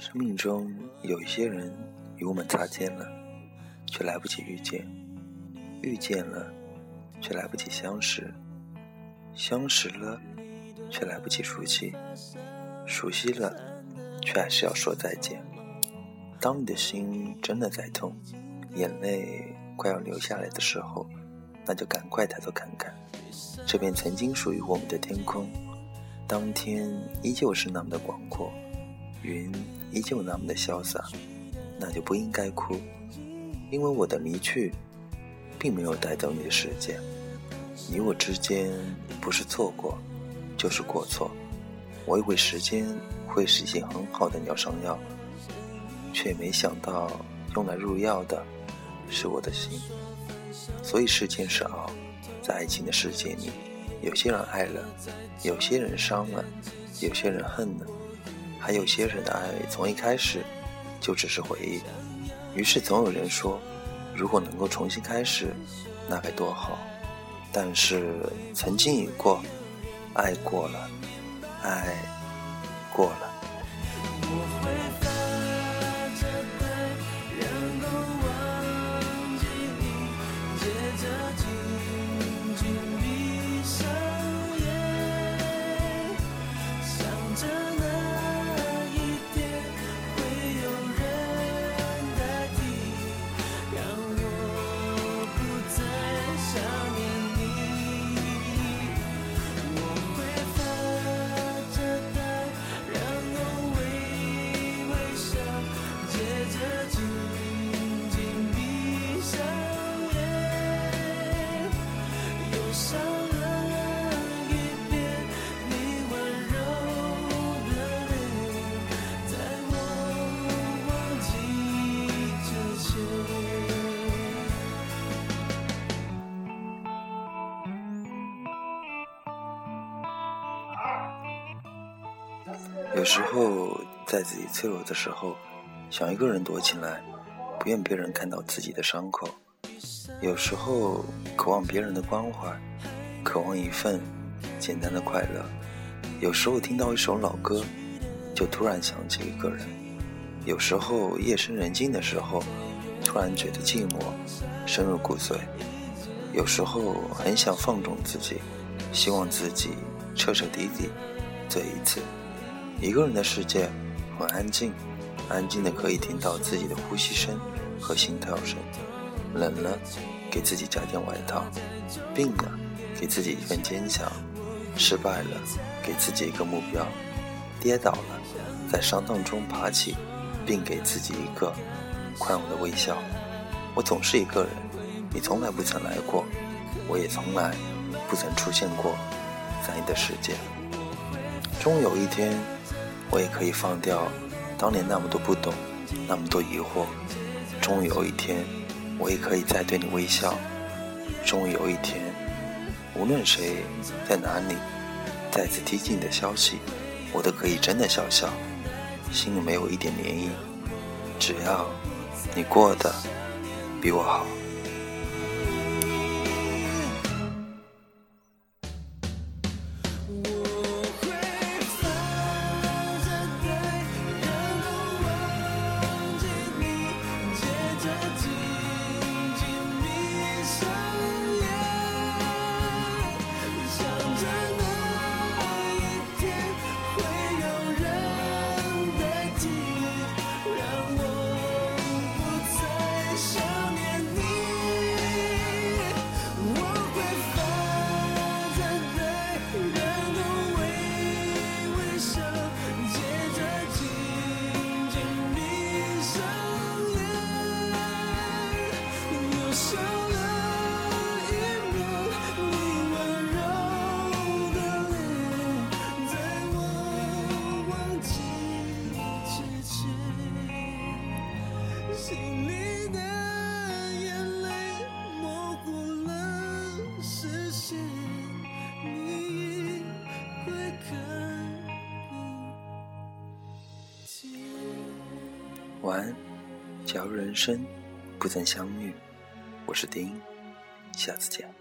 生命中有一些人与我们擦肩了，却来不及遇见；遇见了，却来不及相识；相识了，却来不及熟悉；熟悉了，却还是要说再见。当你的心真的在痛，眼泪快要流下来的时候，那就赶快抬头看看这片曾经属于我们的天空。当天依旧是那么的广阔，云依旧那么的潇洒，那就不应该哭，因为我的离去并没有带走你的时间。你我之间不是错过就是过错，我以为时间会是一件很好的疗伤药，却没想到用来入药的是我的心。所以世间是熬，在爱情的世界里，有些人爱了，有些人伤了，有些人恨了，还有些人的爱从一开始就只是回忆。于是总有人说，如果能够重新开始那该多好。但是曾经已过，爱过了，爱过了。有时候在自己脆弱的时候，想一个人躲起来，不愿别人看到自己的伤口。有时候渴望别人的关怀，渴望一份简单的快乐。有时候听到一首老歌，就突然想起一个人。有时候夜深人静的时候，突然觉得寂寞深入骨髓。有时候很想放纵自己，希望自己彻彻底底醉一次。一个人的世界很安静，安静的可以听到自己的呼吸声和心跳声。冷了给自己加件外套，病了给自己一份坚强，失败了给自己一个目标，跌倒了在伤痛中爬起，并给自己一个宽容的微笑。我总是一个人，你从来不曾来过，我也从来不曾出现过在你的世界。终有一天我也可以放掉当年那么多不懂，那么多疑惑。终有一天我也可以再对你微笑。终有一天无论谁在哪里再次提起你的消息，我都可以真的笑笑，心里没有一点涟漪。只要你过得比我好。晚安，假如人生不曾相遇，我是丁，下次见。